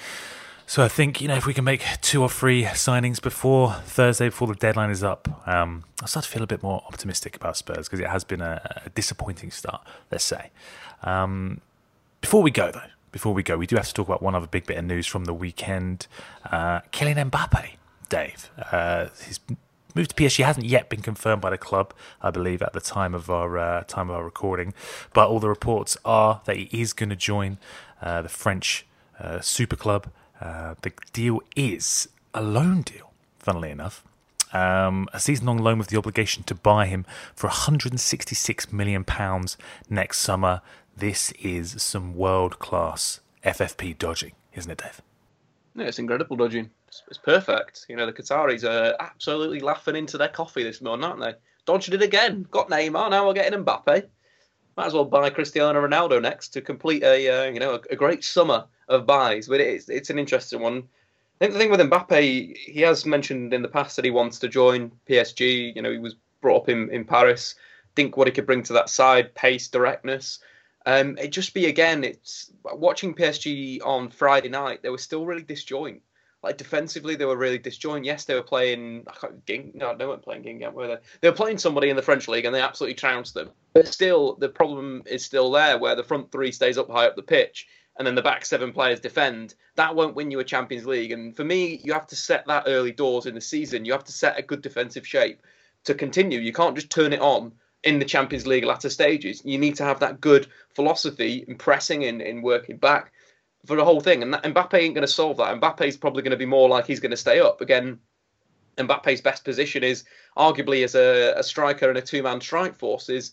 So I think, if we can make 2 or 3 signings before Thursday, before the deadline is up, I start to feel a bit more optimistic about Spurs, because it has been a disappointing start, let's say. Before we go, we do have to talk about one other big bit of news from the weekend. Kylian Mbappe, Dave. His move to PSG hasn't yet been confirmed by the club, I believe, at the time of our recording. But all the reports are that he is going to join the French super club. The deal is a loan deal, funnily enough. A season-long loan with the obligation to buy him for £166 million next summer. This is some world-class FFP dodging, isn't it, Dave? Yeah, it's incredible dodging. It's perfect. The Qataris are absolutely laughing into their coffee this morning, aren't they? Dodged it again. Got Neymar, now we're getting Mbappe. Might as well buy Cristiano Ronaldo next to complete a great summer of buys. But it's an interesting one. I think the thing with Mbappe, he has mentioned in the past that he wants to join PSG. He was brought up in Paris. Think what he could bring to that side, pace, directness. It just be, again, it's watching PSG on Friday night, they were still really disjoint. Like defensively, they were really disjoint. Yes, they were playing. They weren't playing Gingham, were they? They were playing somebody in the French league, and they absolutely trounced them. But still, the problem is still there, where the front 3 stays up high up the pitch, and then the back 7 players defend. That won't win you a Champions League. And for me, you have to set that early doors in the season. You have to set a good defensive shape to continue. You can't just turn it on in the Champions League latter stages. You need to have that good philosophy in pressing and in working back for the whole thing, and Mbappe ain't going to solve that. Mbappe's probably going to be more like he's going to stay up. Again, Mbappe's best position is arguably as a striker and a two-man strike force. Is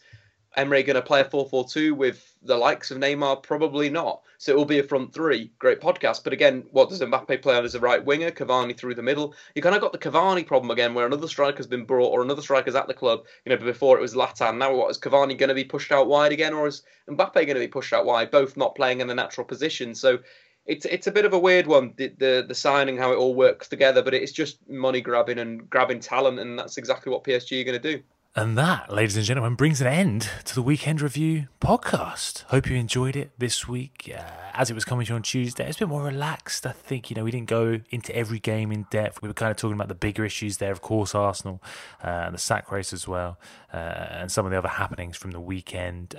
Emery going to play a 4-4-2 with the likes of Neymar? Probably not. So it will be a front 3. Great podcast. But again, what does Mbappe play on as a right winger? Cavani through the middle. You kind of got the Cavani problem again, where another striker's been brought or another striker's at the club. Before it was Latan. Now what, is Cavani going to be pushed out wide again, or is Mbappe going to be pushed out wide? Both not playing in the natural position. So it's a bit of a weird one, the signing, how it all works together. But it's just money grabbing and grabbing talent, and that's exactly what PSG are going to do. And that, ladies and gentlemen, brings an end to the Weekend Review podcast. Hope you enjoyed it this week. As it was coming to you on Tuesday, it's been more relaxed, I think. You know, we didn't go into every game in depth. We were kind of talking about the bigger issues there, of course, Arsenal, and the sack race as well, and some of the other happenings from the weekend.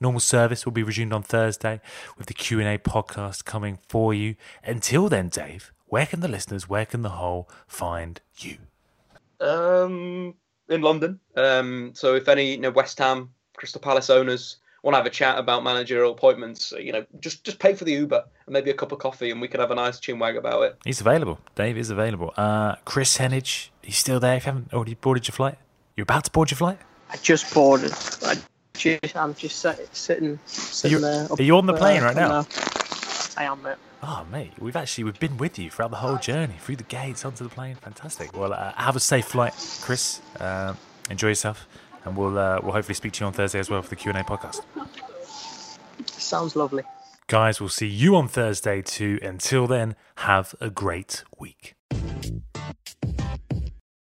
Normal service will be resumed on Thursday with the Q&A podcast coming for you. Until then, Dave, where can the listeners, where can the whole find you? In London. So if any West Ham, Crystal Palace owners want to have a chat about managerial appointments, just pay for the Uber and maybe a cup of coffee and we can have a nice chinwag about it. He's available. Dave is available. Chris Henage, he's still there if you haven't already boarded your flight. You're about to board your flight? I just boarded. I'm just sitting there. Are you on the plane right now? I am, mate. Oh, mate, we've been with you throughout the whole journey, through the gates, onto the plane. Fantastic. Well, have a safe flight, Chris. Enjoy yourself, and we'll hopefully speak to you on Thursday as well for the Q&A podcast. Sounds lovely. Guys, we'll see you on Thursday too. Until then, have a great week.